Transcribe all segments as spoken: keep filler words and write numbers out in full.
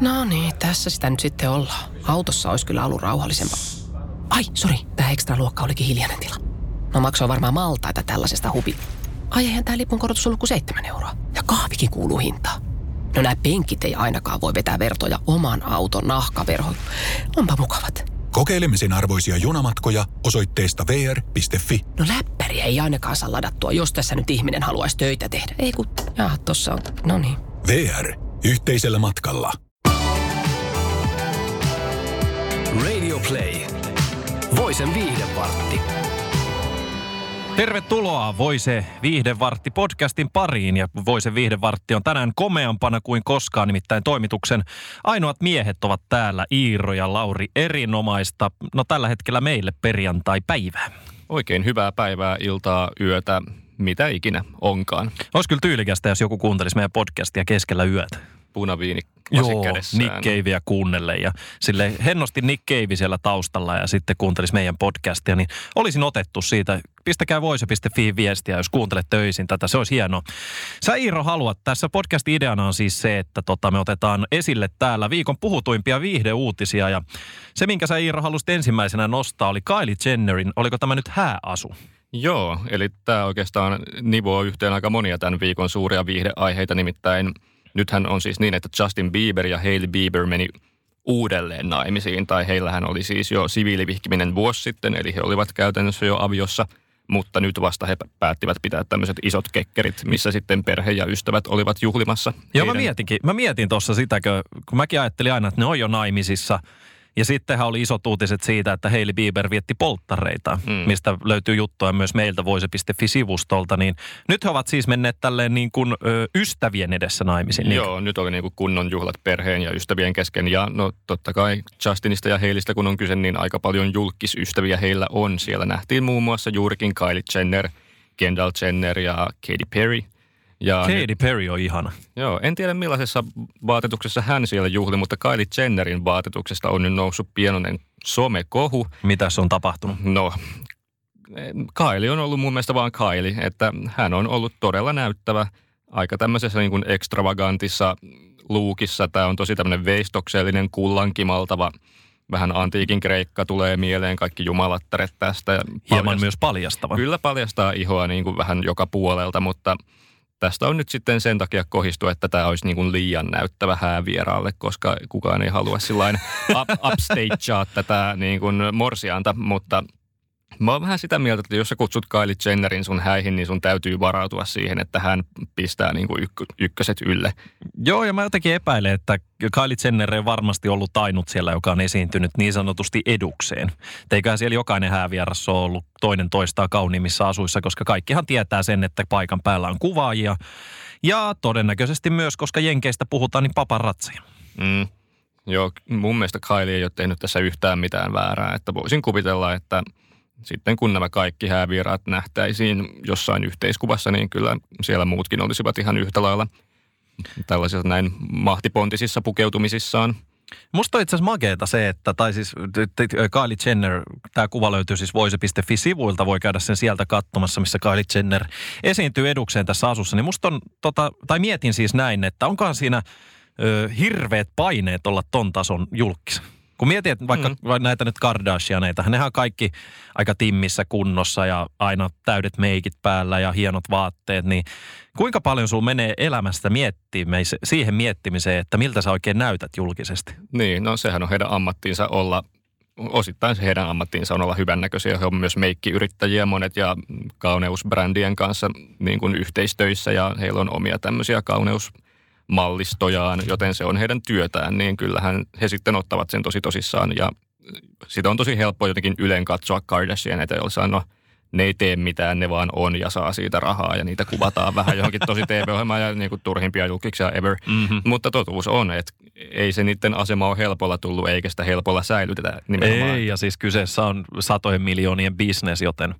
No niin, tässä sitä nyt sitten ollaan. Autossa olisi kyllä ollut rauhallisempaa. Ai, sori, tää ekstra luokka olikin hiljainen tila. No maksoi varmaan maltaita tällaisesta hubi. Ai, eihän tää lipun korotus ollut kuin seitsemän euroa. Ja kahvikin kuuluu hintaan. No nää penkit ei ainakaan voi vetää vertoja oman auton nahkaverhoon. Onpa mukavat. Kokeilemisen arvoisia junamatkoja osoitteesta vee är piste fi. No läppäriä ei ainakaan saa ladattua, jos tässä nyt ihminen haluaisi töitä tehdä. Ei kun, jaa, tossa on, no niin. vee är. Yhteisellä matkalla. Radioplay. Voisen viihden vartti. Tervetuloa Voisen viihden vartti podcastin pariin, ja Voisen viihden vartti on tänään komeampana kuin koskaan, nimittäin toimituksen ainoat miehet ovat täällä, Iiro ja Lauri. Erinomaista, no tällä hetkellä meille perjantai-päivää. Oikein hyvää päivää, iltaa, yötä, mitä ikinä onkaan. Olisi kyllä tyylikästä, jos joku kuuntelisi meidän podcastia keskellä yötä. Punaviini lasin Joo, kädessään. Nick Cavea kuunnelle ja sille hennosti Nick Cave siellä taustalla ja sitten kuuntelisi meidän podcastia, niin olisin otettu siitä. Pistäkää voice piste fi viestiä, jos kuuntelet töisin tätä, se olisi hienoa. Sä Iiro haluat, tässä podcastin ideana on siis se, että tota, me otetaan esille täällä viikon puhutuimpia viihdeuutisia ja se, minkä sä Iiro halusit ensimmäisenä nostaa, oli Kylie Jennerin, oliko tämä nyt hääasu? Joo, eli tämä oikeastaan nivoo yhteen aika monia tämän viikon suuria viihdeaiheita, nimittäin nythän on siis niin, että Justin Bieber ja Hailey Bieber meni uudelleen naimisiin, tai heillähän oli siis jo siviilivihkiminen vuosi sitten, eli he olivat käytännössä jo aviossa, mutta nyt vasta he päättivät pitää tämmöiset isot kekkerit, missä sitten perhe ja ystävät olivat juhlimassa. Joo, mä mietinkin, mä mietin tuossa sitäkö, kun mäkin ajattelin aina, että ne on jo naimisissa, ja sittenhän oli isot uutiset siitä, että Hailey Bieber vietti polttareita, mm. mistä löytyy juttua myös meiltä voice piste fi-sivustolta. Niin nyt he ovat siis menneet tälleen niin kuin ö, ystävien edessä naimisiin. Joo, niin. Nyt oli niin kuin kunnon juhlat perheen ja ystävien kesken. Ja no totta kai Justinista ja Haileista kun on kyse, niin aika paljon julkisystäviä heillä on. Siellä nähtiin muun muassa juurikin Kylie Jenner, Kendall Jenner ja Katy Perry. Ja Katy nyt, Perry on ihana. Joo, en tiedä millaisessa vaatetuksessa hän siellä juhli, mutta Kylie Jennerin vaatetuksesta on nyt noussut pienoinen somekohu. Mitäs on tapahtunut? No, Kylie on ollut mun mielestä vaan Kylie, että hän on ollut todella näyttävä aika tämmöisessä niin kuin ekstravagantissa luukissa. Tämä on tosi tämmöinen veistoksellinen, kullankimaltava, vähän antiikin Kreikka tulee mieleen, kaikki jumalattaret tästä. Ja hieman myös paljastava. Kyllä paljastaa ihoa niin kuin vähän joka puolelta, mutta tästä on nyt sitten sen takia kohistu, että tämä olisi niin kuin liian näyttävä häävieraalle, koska kukaan ei halua sillain up, upstagea tätä niin kuin morsianta, mutta mä oon vähän sitä mieltä, että jos sä kutsut Kylie Jennerin sun häihin, niin sun täytyy varautua siihen, että hän pistää niin kuin ykkö, ykköset ylle. Joo, ja mä jotenkin epäilen, että Kylie Jenner ei varmasti ollut ainut siellä, joka on esiintynyt niin sanotusti edukseen. Eiköhän siellä jokainen häävieras on ollut toinen toistaa kauniimmissa asuissa, koska kaikkihan tietää sen, että paikan päällä on kuvaajia. Ja todennäköisesti myös, koska jenkeistä puhutaan, niin paparazzeja. Mm. Joo, mun mielestä Kylie ei ole tehnyt tässä yhtään mitään väärää, että voisin kuvitella, että sitten kun nämä kaikki häävieraat nähtäisiin jossain yhteiskuvassa, niin kyllä siellä muutkin olisivat ihan yhtä lailla tällaisissa näin mahtipontisissa pukeutumisissaan. Musta on itse asiassa makeeta se, että, tai siis Kylie Jenner, tämä kuva löytyy siis voice piste fi-sivuilta, voi käydä sen sieltä katsomassa, missä Kylie Jenner esiintyy edukseen tässä asussa. Niin musta on, tota, tai mietin siis näin, että onkohan siinä ö, hirveät paineet olla ton tason julkis. Kun mietin, että vaikka mm. näitä nyt Kardashianeita, nehän on kaikki aika timmissä kunnossa ja aina täydet meikit päällä ja hienot vaatteet, niin kuinka paljon sulla menee elämästä miettimis- siihen miettimiseen, että miltä sä oikein näytät julkisesti? Niin, no sehän on heidän ammattiinsa olla, osittain se heidän ammattiinsa on olla hyvännäköisiä. He on myös meikkiyrittäjiä monet ja kauneusbrändien kanssa niin kuin yhteistöissä ja heillä on omia tämmöisiä kauneus mallistojaan, joten se on heidän työtään, niin kyllähän he sitten ottavat sen tosi tosissaan. Ja sitä on tosi helppo jotenkin ylen katsoa Kardashianeita, joilla sanoo, ne ei tee mitään, ne vaan on ja saa siitä rahaa ja niitä kuvataan vähän johonkin tosi tee vee-ohjelmaan ja niin kuin turhimpia julkiksia ever. Mm-hmm. Mutta totuus on, että ei se niiden asema ole helpolla tullut eikä sitä helpolla säilytetä nimenomaan. Ei, ja siis kyseessä on satojen miljoonien business, joten,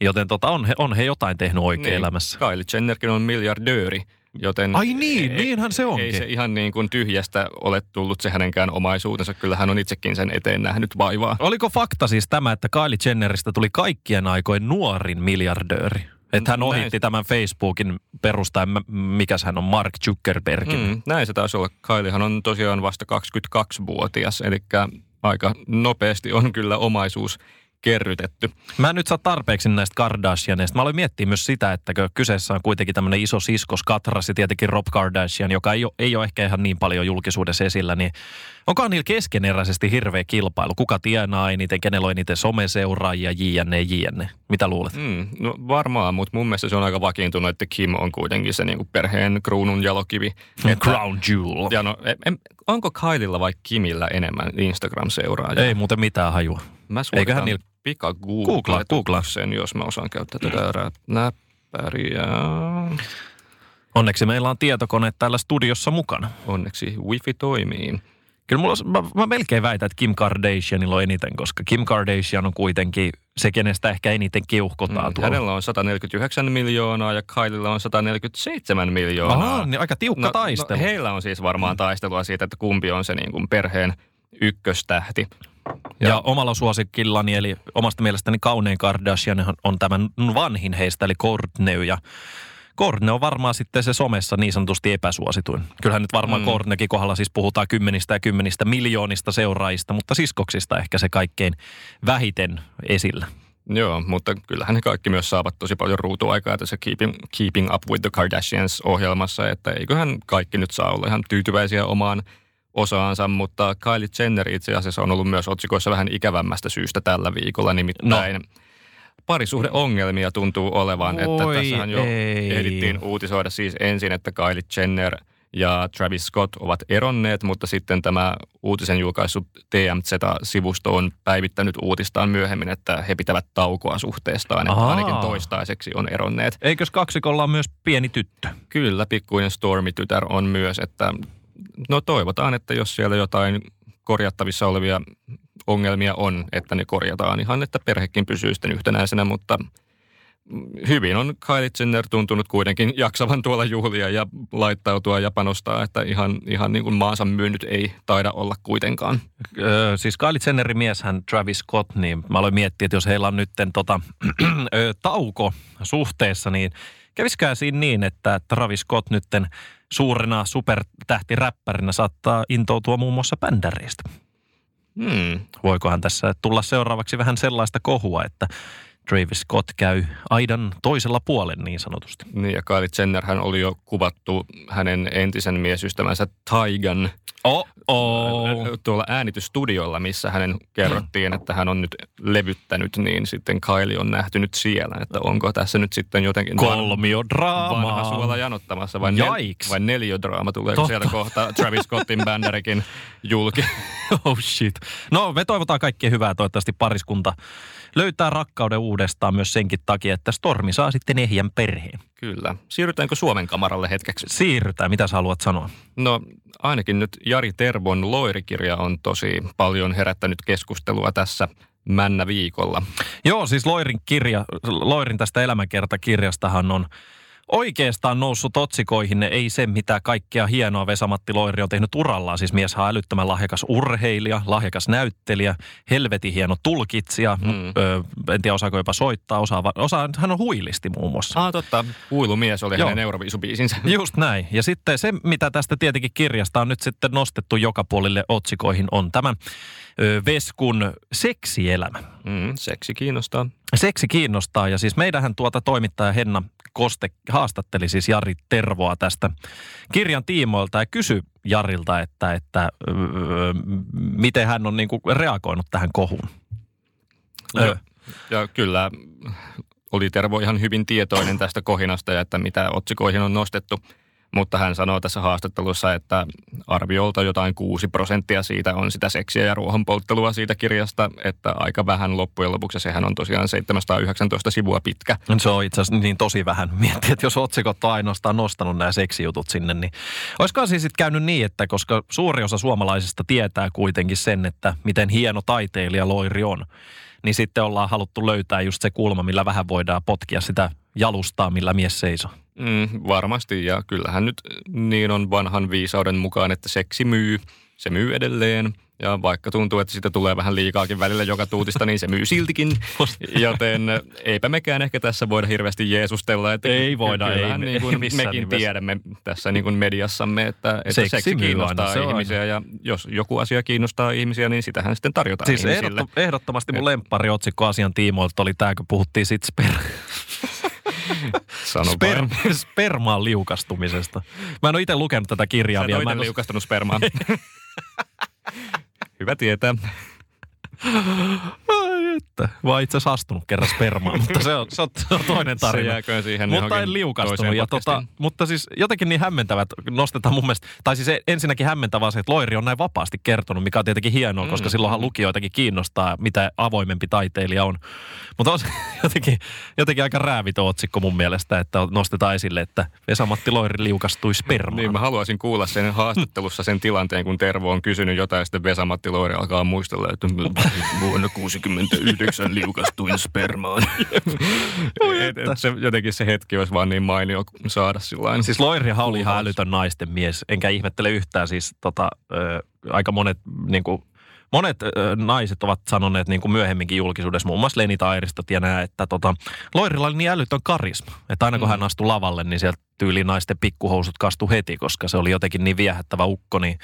joten tota on, he, on he jotain tehnyt oikein niin, elämässä. Kylie Jennerkin on miljardööri. Joten ai niin, ei, niinhän se onkin. Ei se ihan niin kuin tyhjästä ole tullut se hänenkään omaisuutensa. Kyllä hän on itsekin sen eteen nähnyt vaivaa. Oliko fakta siis tämä, että Kylie Jenneristä tuli kaikkien aikojen nuorin miljardööri? Että hän ohitti näin tämän Facebookin perustaen, mikäs hän on, Mark Zuckerbergin. Mm, näin se taisi olla. Kyllähän on tosiaan vasta kaksikymmentäkaksivuotias, eli aika nopeasti on kyllä omaisuus kerrytetty. Mä en nyt saa tarpeeksi näistä Kardashianeista. Mä aloin miettiä myös sitä, että kyseessä on kuitenkin tämmöinen iso siskoskatras ja tietenkin Rob Kardashian, joka ei ole, ei ole ehkä ihan niin paljon julkisuudessa esillä, niin onkohan niillä keskeneräisesti hirveä kilpailu? Kuka tienaa eniten, kenellä on eniten someseuraajia, jne, jne? Mitä luulet? Mm, no varmaan, mutta mun mielestä se on aika vakiintunut, että Kim on kuitenkin se niinku perheen kruunun jalokivi. Että, Crown jewel. Ja no, en, onko Kylella vai Kimillä enemmän Instagram-seuraajia? Ei muuten mitään hajua. Mä suoritan niillä pika googlaa sen, jos mä osaan käyttää tätä erää näppäriä. Onneksi meillä on tietokone täällä studiossa mukana. Onneksi wifi toimii. Kyllä mulla on, mä, mä melkein väitän, että Kim Kardashianilla on eniten, koska Kim Kardashian on kuitenkin se, kenestä ehkä eniten kiuhkotaan mm, tuolla. Hänellä on sata neljäkymmentäyhdeksän miljoonaa ja Kylellä on sata neljäkymmentäseitsemän miljoonaa. Ahaa, niin aika tiukka no, taistelu. No, heillä on siis varmaan taistelua siitä, että kumpi on se niin kuin perheen ykköstähti. Ja, ja omalla suosikkillani, eli omasta mielestäni kaunein Kardashian on tämän vanhin heistä, eli Kourtney. Ja Kourtney on varmaan sitten se somessa niin sanotusti epäsuosituin. Kyllähän nyt varmaan mm. Kourtneykin kohdalla siis puhutaan kymmenistä ja kymmenistä miljoonista seuraajista, mutta siskoksista ehkä se kaikkein vähiten esillä. Joo, mutta kyllähän ne kaikki myös saavat tosi paljon ruutuaikaa tässä Keeping, Keeping Up with the Kardashians-ohjelmassa, että eiköhän kaikki nyt saa olla ihan tyytyväisiä omaan osaansa, mutta Kylie Jenner itse asiassa on ollut myös otsikoissa vähän ikävämmästä syystä tällä viikolla, nimittäin no. parisuhdeongelmia tuntuu olevan, Oi että tässähän jo ei. ehdittiin uutisoida siis ensin, että Kylie Jenner ja Travis Scott ovat eronneet, mutta sitten tämä uutisen julkaissut T M Z-sivusto on päivittänyt uutistaan myöhemmin, että he pitävät taukoa suhteestaan, että Aha. ainakin toistaiseksi on eronneet. Eikös kaksikolla on myös pieni tyttö? Kyllä, pikkuinen Stormi-tytär on myös, että no toivotaan, että jos siellä jotain korjattavissa olevia ongelmia on, että ne korjataan ihan, että perhekin pysyy sitten yhtenäisenä, mutta hyvin on Kylie Jenner tuntunut kuitenkin jaksavan tuolla juhlia ja laittautua ja panostaa, että ihan, ihan niin kuin maansa myynnyt ei taida olla kuitenkaan. Öö, siis Kylie Jennerin mieshän Travis Scott, niin mä aloin miettiä, että jos heillä on nyt tota, öö, tauko suhteessa, niin kävisikään siinä niin, että Travis Scott nytten suurena supertähtiräppärinä saattaa intoutua muun muassa bändäreistä. Hmm. Voikohan tässä tulla seuraavaksi vähän sellaista kohua, että Travis Scott käy aidan toisella puolen niin sanotusti. Niin ja Kylie Jennerhän oli jo kuvattu hänen entisen miesystävänsä Taigan Oh-oh. tuolla äänitysstudiolla, missä hänen kerrottiin, että hän on nyt levyttänyt, niin sitten Kylie on nähty nyt siellä, että onko tässä nyt sitten jotenkin kolmiodraama vanha suola janottamassa vai, nel, vai neliodraama, tuleeko sieltä kohta Travis Scottin bändärikin julki. Oh shit. No me toivotaan kaikkea hyvää, toivottavasti pariskunta löytää rakkauden uudestaan myös senkin takia, että Stormi saa sitten ehjän perheen. Kyllä. Siirrytäänkö Suomen kamaralle hetkeksi? Siirrytään. Mitä sä haluat sanoa? No ainakin nyt Jari Tervon Loiri-kirja on tosi paljon herättänyt keskustelua tässä männä viikolla. Joo, siis Loirin kirja, Loirin tästä elämänkertakirjastahan on oikeastaan noussut otsikoihin, ei se mitä kaikkea hienoa Vesa-Matti Loiri on tehnyt urallaan. Siis mies on älyttömän lahjakas urheilija, lahjakas näyttelijä, helvetin hieno tulkitsija. Mm. Ö, en tiedä osaako jopa soittaa, osaa, osaa, hän on huilisti muun muassa. Ah totta, huilumies oli Joo. hänen Euroviisubiisinsä. Just näin. Ja sitten se mitä tästä tietenkin kirjasta on nyt sitten nostettu joka puolille otsikoihin on tämän ö, Veskun seksielämä. Mm, seksi kiinnostaa. Seksi kiinnostaa ja siis meidähän tuota toimittaja Henna Koste haastatteli siis Jari Tervoa tästä kirjan tiimoilta ja kysyi Jarilta, että, että öö, miten hän on niin kuin reagoinut tähän kohuun. Öö. Ja, ja kyllä oli Tervo ihan hyvin tietoinen tästä kohinasta ja että mitä otsikoihin on nostettu, mutta hän sanoo tässä haastattelussa, että arviolta jotain kuusi prosenttia siitä on sitä seksiä ja ruohonpolttelua siitä kirjasta, että aika vähän loppujen lopuksi. Sehän on tosiaan seitsemänsataayhdeksäntoista sivua pitkä. Se on itse asiassa niin tosi vähän. Miettii, että jos otsikot on ainoastaan nostanut nämä seksijutut sinne, niin olisikohan siis sitten käynyt niin, että koska suuri osa suomalaisista tietää kuitenkin sen, että miten hieno taiteilija Loiri on, niin sitten ollaan haluttu löytää just se kulma, millä vähän voidaan potkia sitä jalustaa, millä mies seisoo. Mm, varmasti, ja kyllähän nyt niin on vanhan viisauden mukaan, että seksi myy, se myy edelleen, Ja vaikka tuntuu, että sitä tulee vähän liikaakin välillä joka tuutista, niin se myy siltikin. Joten eipä mekään ehkä tässä voida hirveästi jeesustella. Että ei voida, ei. Niin kuin mekin tiedämme tässä niin kuin mediassamme, että, että seksi, seksi kiinnostaa aina, se ihmisiä. Ja jos joku asia kiinnostaa ihmisiä, niin sitähän sitten tarjotaan siis ihmisille. Siis ehdottomasti mun lemppariotsikko asian tiimoilta oli tämä, kun puhuttiin sit sper... Sper, spermaan liukastumisesta. Mä en ole itse lukenut tätä kirjaa vielä. Sä et ole itse liukastunut spermaan. Hyvä tietää. Vai itse asiassa astunut kerran spermaan, mutta se on, se on toinen tarina. Se jääköön siihen mutta en liukastunut. Ja tota, mutta siis jotenkin niin hämmentävät nostetaan mun mielestä. Tai siis ensinnäkin hämmentävää se, että Loiri on näin vapaasti kertonut, mikä on tietenkin hienoa, koska mm. silloinhan lukijoitakin kiinnostaa, mitä avoimempi taiteilija on. Mutta on se jotenkin, jotenkin aika räävitön otsikko mun mielestä, että nostetaan esille, että Vesa-Matti Loiri liukastui spermaan. Niin mä haluaisin kuulla sen haastattelussa sen tilanteen, kun Tervo on kysynyt jotain, ja sitten Vesa-Matti Loiri alkaa muistella, että... Vuonna kuusikymmentäyhdeksän liukastuin spermaan. et, et se, jotenkin se hetki olisi vaan niin mainio saada sillain. Siis Loirihan oli ihan älytön naisten mies. Enkä ihmettele yhtään. Siis tota, ö, aika monet, niinku, monet ö, naiset ovat sanoneet niinku myöhemminkin julkisuudessa, muun muassa Lenita Airisto tienää, että tota, Loirilla oli niin älytön karisma. Että aina kun mm. hän astui lavalle, niin sieltä tyyliin naisten pikkuhousut kastui heti, koska se oli jotenkin niin viehättävä ukko, niin...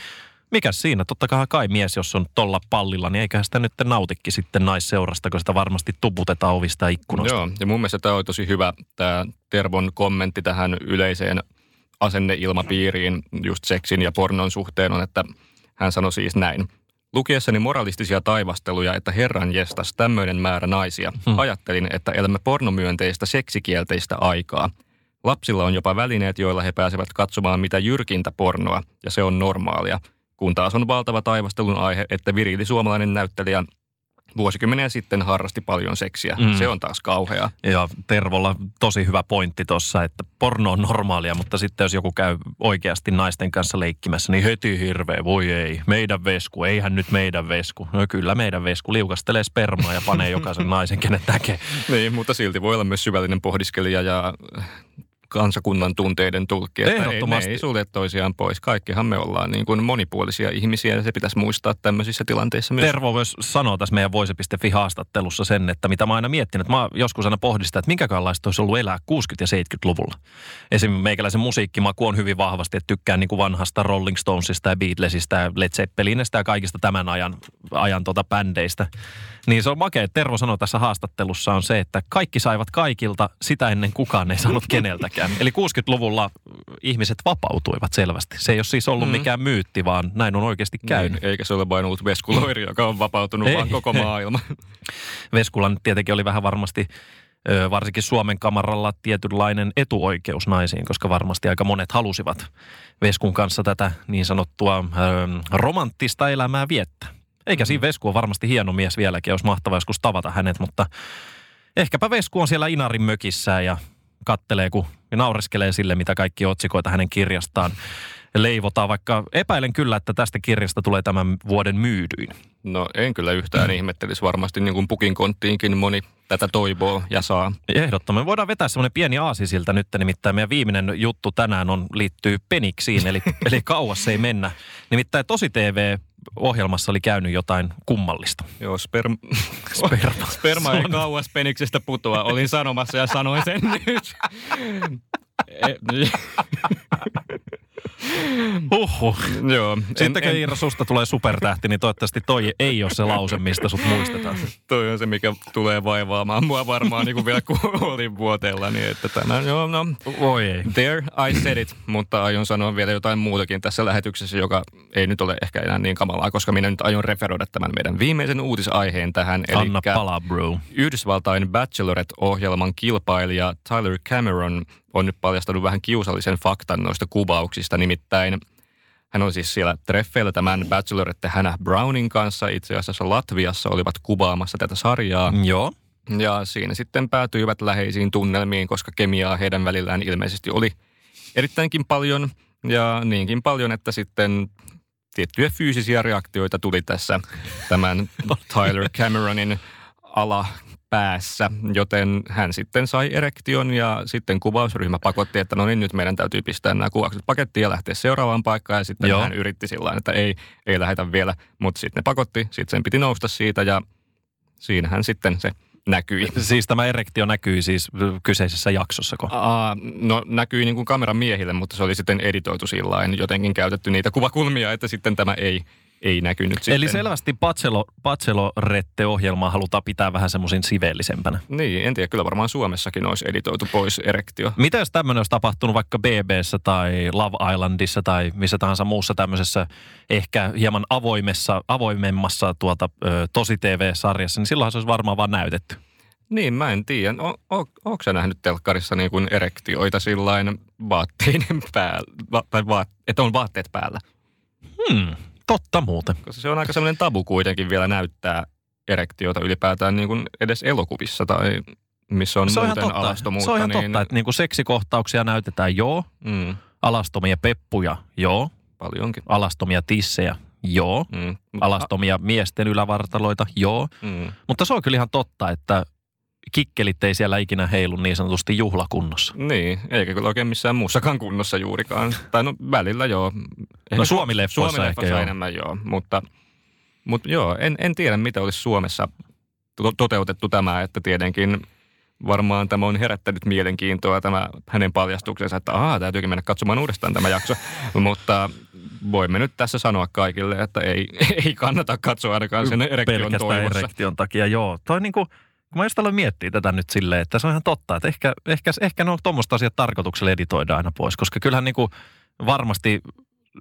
Mikäs siinä? Totta kai kai mies, jos on tolla pallilla, niin eiköhän sitä nyt nautikin sitten naisseurasta, kun sitä varmasti tuputetaan ovista ikkunoista. Joo, ja mun mielestä tämä oli tosi hyvä, tämä Tervon kommentti tähän yleiseen asenneilmapiiriin just seksin ja pornon suhteen on, että hän sanoi siis näin. Lukiessani moralistisia taivasteluja, että herranjestas tämmöinen määrä naisia, hmm. ajattelin, että elämme pornomyönteistä seksikielteistä aikaa. Lapsilla on jopa välineet, joilla he pääsevät katsomaan mitä jyrkintä pornoa, ja se on normaalia. Kun taas on valtava taivastelun aihe, että virili suomalainen näyttelijä vuosikymmeniä sitten harrasti paljon seksiä. Mm. Se on taas kauheaa. Ja Tervolla tosi hyvä pointti tuossa, että porno on normaalia, mutta sitten jos joku käy oikeasti naisten kanssa leikkimässä, niin heti hirveä, voi ei, meidän vesku, eihän nyt meidän vesku. No kyllä meidän vesku liukastelee spermaa ja panee jokaisen naisen, kenet näkee. Niin, mutta silti voi olla myös syvällinen pohdiskelija ja... kansakunnan tunteiden tulkki, että ei, ne ei sulje toisiaan pois. Kaikkihan me ollaan niin kuin monipuolisia ihmisiä ja se pitäisi muistaa tämmöisissä tilanteissa myös. Tervo myös sanoo tässä meidän voice piste fi haastattelussa sen, että mitä mä aina mietin, että mä joskus aina pohdistan, että minkälaista olisi ollut elää kuusikymmentä- ja seitsemänkymmentäluvulla. Esimerkiksi meikäläisen musiikkimaku on hyvin vahvasti, että tykkään niin kuin vanhasta Rolling Stonesista ja Beatlesista ja Led Zeppelinistä ja kaikista tämän ajan, ajan tuota bändeistä. Niin se on makea. Tervo sanoi tässä haastattelussa on se, että kaikki saivat kaikilta, sitä ennen kukaan ei saanut keneltäkään. Eli kuusikymmentäluvulla ihmiset vapautuivat selvästi. Se ei ole siis ollut mm-hmm. mikään myytti, vaan näin on oikeasti käynyt. Niin, eikä se ole vain ollut Vesku Loiri, joka on vapautunut, ei, vaan koko maailma. Veskulan tietenkin oli vähän varmasti... varsinkin Suomen kamaralla tietynlainen etuoikeus naisiin, koska varmasti aika monet halusivat Veskun kanssa tätä niin sanottua ö, romanttista elämää viettää. Eikä siinä Vesku on varmasti hieno mies vieläkin, olisi mahtavaa joskus tavata hänet, mutta ehkäpä Vesku on siellä Inarin mökissään ja kattelee kun, ja naureskelee sille, mitä kaikki otsikoita hänen kirjastaan leivotaan, vaikka epäilen kyllä, että tästä kirjasta tulee tämän vuoden myydyin. No en kyllä yhtään ihmettelisi. Varmasti niin kuin pukin konttiinkin moni tätä toivoo ja saa. Ehdottomasti. Voidaan vetää semmoinen pieni aasisilta nyt, nimittäin meidän viimeinen juttu tänään on, liittyy peniksiin, eli, eli kauas ei mennä. Nimittäin Tosi T V -ohjelmassa oli käynyt jotain kummallista. Joo, sperm... sperma. Sperma ei kauas peniksestä putoa. Olin sanomassa ja sanoin sen nyt. Uhuh. Joo. Sitten kun Iira susta tulee supertähti, niin toivottavasti toi ei ole se lause, mistä sut muistetaan. Toi on se, mikä tulee vaivaamaan mua varmaan niin kuin vielä kuolin vuoteella, niin että tänään, joo, no. Voi ei. There, I said it, mutta aion sanoa vielä jotain muutakin tässä lähetyksessä, joka ei nyt ole ehkä enää niin kamalaa, koska minä nyt aion referoida tämän meidän viimeisen uutisaiheen tähän. Anna palaa, bro. Yhdysvaltain Bachelorette-ohjelman kilpailija Tyler Cameron on nyt paljastanut vähän kiusallisen faktan noista kuvauksista. Nimittäin hän on siis siellä treffeillä tämän Bachelorette Hannah Brownin kanssa. Itse asiassa Latviassa olivat kuvaamassa tätä sarjaa. Joo. Ja siinä sitten päätyivät läheisiin tunnelmiin, koska kemiaa heidän välillään ilmeisesti oli erittäinkin paljon. Ja niinkin paljon, että sitten tiettyjä fyysisiä reaktioita tuli tässä tämän Tyler Cameronin ala päässä, joten hän sitten sai erektion ja sitten kuvausryhmä pakotti, että no niin, nyt meidän täytyy pistää nämä kuvaukset pakettiin ja lähteä seuraavaan paikkaan. Ja sitten Joo. hän yritti sillä tavalla, että ei, ei lähetä vielä, mutta sitten ne pakotti, sitten sen piti nousta siitä ja siinähän sitten se näkyi. Siis tämä erektio näkyi siis kyseisessä jaksossako? Aa, no näkyi niin kuin kameran miehille, mutta se oli sitten editoitu sillä tavalla, jotenkin käytetty niitä kuvakulmia, että sitten tämä ei... Ei näkynyt sitten. Eli selvästi Bachelorette-ohjelmaa halutaan pitää vähän semmoisin siveellisempänä. Niin, en tiedä. Kyllä varmaan Suomessakin olisi editoitu pois erektio. Mitä jos tämmöinen olisi tapahtunut vaikka B B:ssä tai Love Islandissa tai missä tahansa muussa tämmöisessä ehkä hieman avoimessa, avoimemmassa tuota, ö, tosi-tv-sarjassa, niin silloinhan se olisi varmaan vaan näytetty. Niin, mä en tiedä. O, o, ootko sä nähnyt telkkarissa niin kuin erektioita sillain vaatteiden päällä, va, tai vaat, että on vaatteet päällä? Hmm. Totta muuten. Koska se on aika sellainen tabu kuitenkin vielä näyttää erektiota ylipäätään niin kuin edes elokuvissa tai missä on, se on muuten alastomuutta. Se on ihan niin... totta, että niin kuin seksikohtauksia näytetään, joo. Mm. Alastomia peppuja, joo. Paljonkin. Alastomia tissejä, joo. Mm. Alastomia miesten ylävartaloita, joo. Mm. Mutta se on kyllä ihan totta, että kikkelit ei siellä ikinä heilu niin sanotusti juhlakunnossa. Niin, eikä kyllä oikein missään muussakaan kunnossa juurikaan. Tai no välillä joo. Ehkä no Suomi-leffoissa ehkä joo. enemmän joo, mutta, mutta joo, en, en tiedä mitä olisi Suomessa to- toteutettu tämä, että tietenkin varmaan tämä on herättänyt mielenkiintoa tämä hänen paljastuksensa, että ahaa, täytyykin mennä katsomaan uudestaan tämä jakso, mutta... Voimme nyt tässä sanoa kaikille, että ei, ei kannata katsoa ainakaan sen erektion pelkästään toivossa. Pelkästään erektion takia, joo. Toi niin kuin, kun mä just aloin miettiä tätä nyt silleen, että se on ihan totta, että ehkä, ehkä, ehkä no tuommoista asiat tarkoituksella editoidaan aina pois, koska kyllähän niin kuin varmasti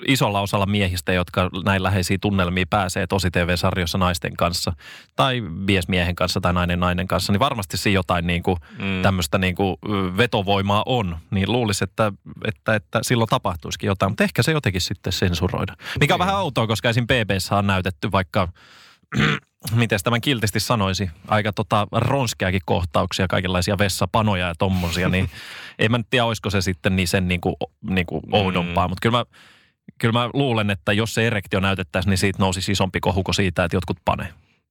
isolla osalla miehistä, jotka näin läheisiä tunnelmia pääsee tosi T V-sarjossa naisten kanssa tai miesmiehen kanssa tai nainen nainen kanssa, niin varmasti siinä jotain niin kuin mm. tämmöistä niin kuin vetovoimaa on. Niin luulisi, että, että, että silloin tapahtuisikin jotain, mutta ehkä se jotenkin sitten sensuroida. Mikä on mm. vähän outoa, koska esim. B B:ssä on näytetty vaikka... Miten tämän kiltisti sanoisi? Aika tota ronskeakin kohtauksia, kaikenlaisia vessapanoja ja tommosia, niin en mä nyt tiedä, olisiko se sitten niin sen niinku, niinku oudompaa, mm. mutta kyllä mä, kyllä mä luulen, että jos se erektio näytettäisiin, niin siitä nousisi isompi kohuko siitä, että jotkut panee.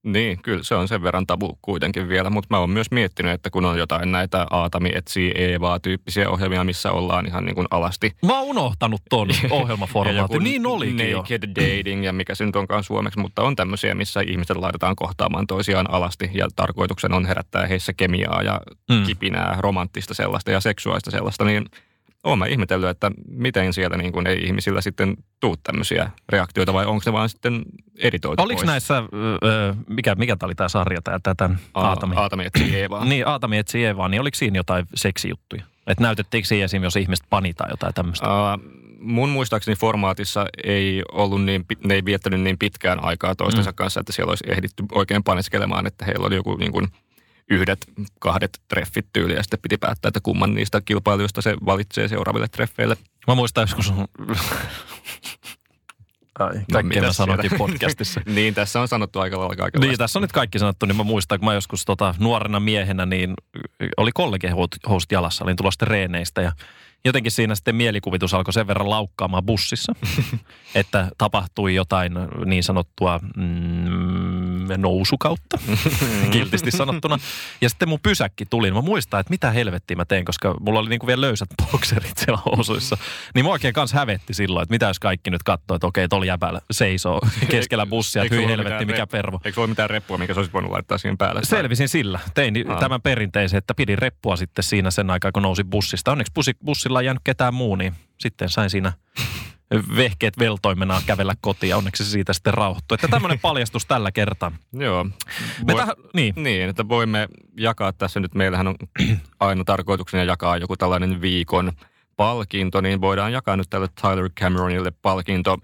Niin, kyllä se on sen verran tabu kuitenkin vielä, mutta mä oon myös miettinyt, että kun on jotain näitä Aatami etsi Eevaa -tyyppisiä ohjelmia, missä ollaan ihan niin kuin alasti. Mä oon unohtanut ton ohjelmaformaatin, niin olikin jo. Naked dating ja mikä se nyt onkaan suomeksi, mutta on tämmöisiä, missä ihmiset laitetaan kohtaamaan toisiaan alasti ja tarkoituksen on herättää heissä kemiaa ja mm. kipinää, romanttista sellaista ja seksuaalista sellaista, niin... Oon mä ihmetellyt, että miten siellä niin kuin ei ihmisillä sitten tuu tämmöisiä reaktioita vai onko se vaan sitten editoitu Oliko pois? näissä, öö, mikä, mikä tää oli tää sarja, tää, tää tämän Aatami? Aatami etsi Eevaa. Niin, Aatami etsi Eevaa, niin oliko siinä jotain seksijuttuja? Että näytettiinkö siinä esimerkiksi, jos ihmiset panitaan jotain tämmöistä? Uh, mun muistaakseni formaatissa ei ollut niin, ne ei viettänyt niin pitkään aikaa toistensa mm. kanssa, että siellä olisi ehditty oikein paniskelemaan, että heillä oli joku niin kuin yhdet, kahdet treffit tyyliä ja sitten piti päättää, että kumman niistä kilpailijoista se valitsee seuraaville treffeille. Mä muistan joskus... Ai, kaikki no, mä sanoinkin podcastissa. niin, tässä on sanottu aika lailla kaikenlaista. Niin, tässä on nyt kaikki sanottu, niin mä muistan, kun mä joskus tota, nuorena miehenä, niin oli kollegehousut jalassa, olin tulossa treeneistä ja jotenkin siinä sitten mielikuvitus alkoi sen verran laukkaamaan bussissa, että tapahtui jotain niin sanottua mm, nousukautta, kiltisti sanottuna. Ja sitten mun pysäkki tuli. Mä muistan, että mitä helvettiä mä teen, koska mulla oli niinku vielä löysät bokserit siellä housuissa. Niin mä oikein kanssa hävetti silloin, että mitä jos kaikki nyt katsoo, että okei, toli jäpäällä seisoo keskellä bussia, että hyi helvetti, mikä pervo. Eikö ole mitään reppua, mikä sä olisit voinut laittaa siihen päälle? Selvisin sillä. Tein Aa. tämän perinteisen, että pidin reppua sitten siinä sen aikaa, kun nousin bussista. Onneksi bussilla ei jäänyt ketään muu, niin sitten sain siinä vehkeet veltoimenaan kävellä kotiin ja onneksi se siitä sitten rauhoittui. Että tämmöinen paljastus tällä kertaa. Joo. Me Voi, täh- niin. niin, että voimme jakaa tässä nyt. Meillähän on aina tarkoituksena jakaa joku tällainen viikon palkinto, niin voidaan jakaa nyt tälle Tyler Cameronille palkinto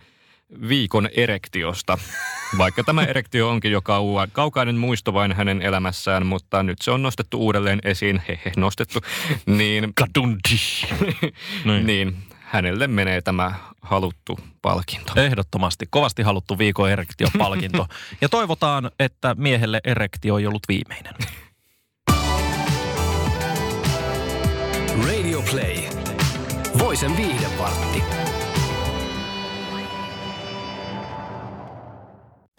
viikon erektiosta. Vaikka tämä erektio onkin jo kauan, kaukainen muisto vain hänen elämässään, mutta nyt se on nostettu uudelleen esiin. Hehe, nostettu. Niin, Kadundi. niin, hänelle menee tämä haluttu palkinto. Ehdottomasti. Kovasti haluttu viikon erektio-palkinto. ja toivotaan, että miehelle erektio ei ollut viimeinen. Radioplay. Voisen viihden vartti.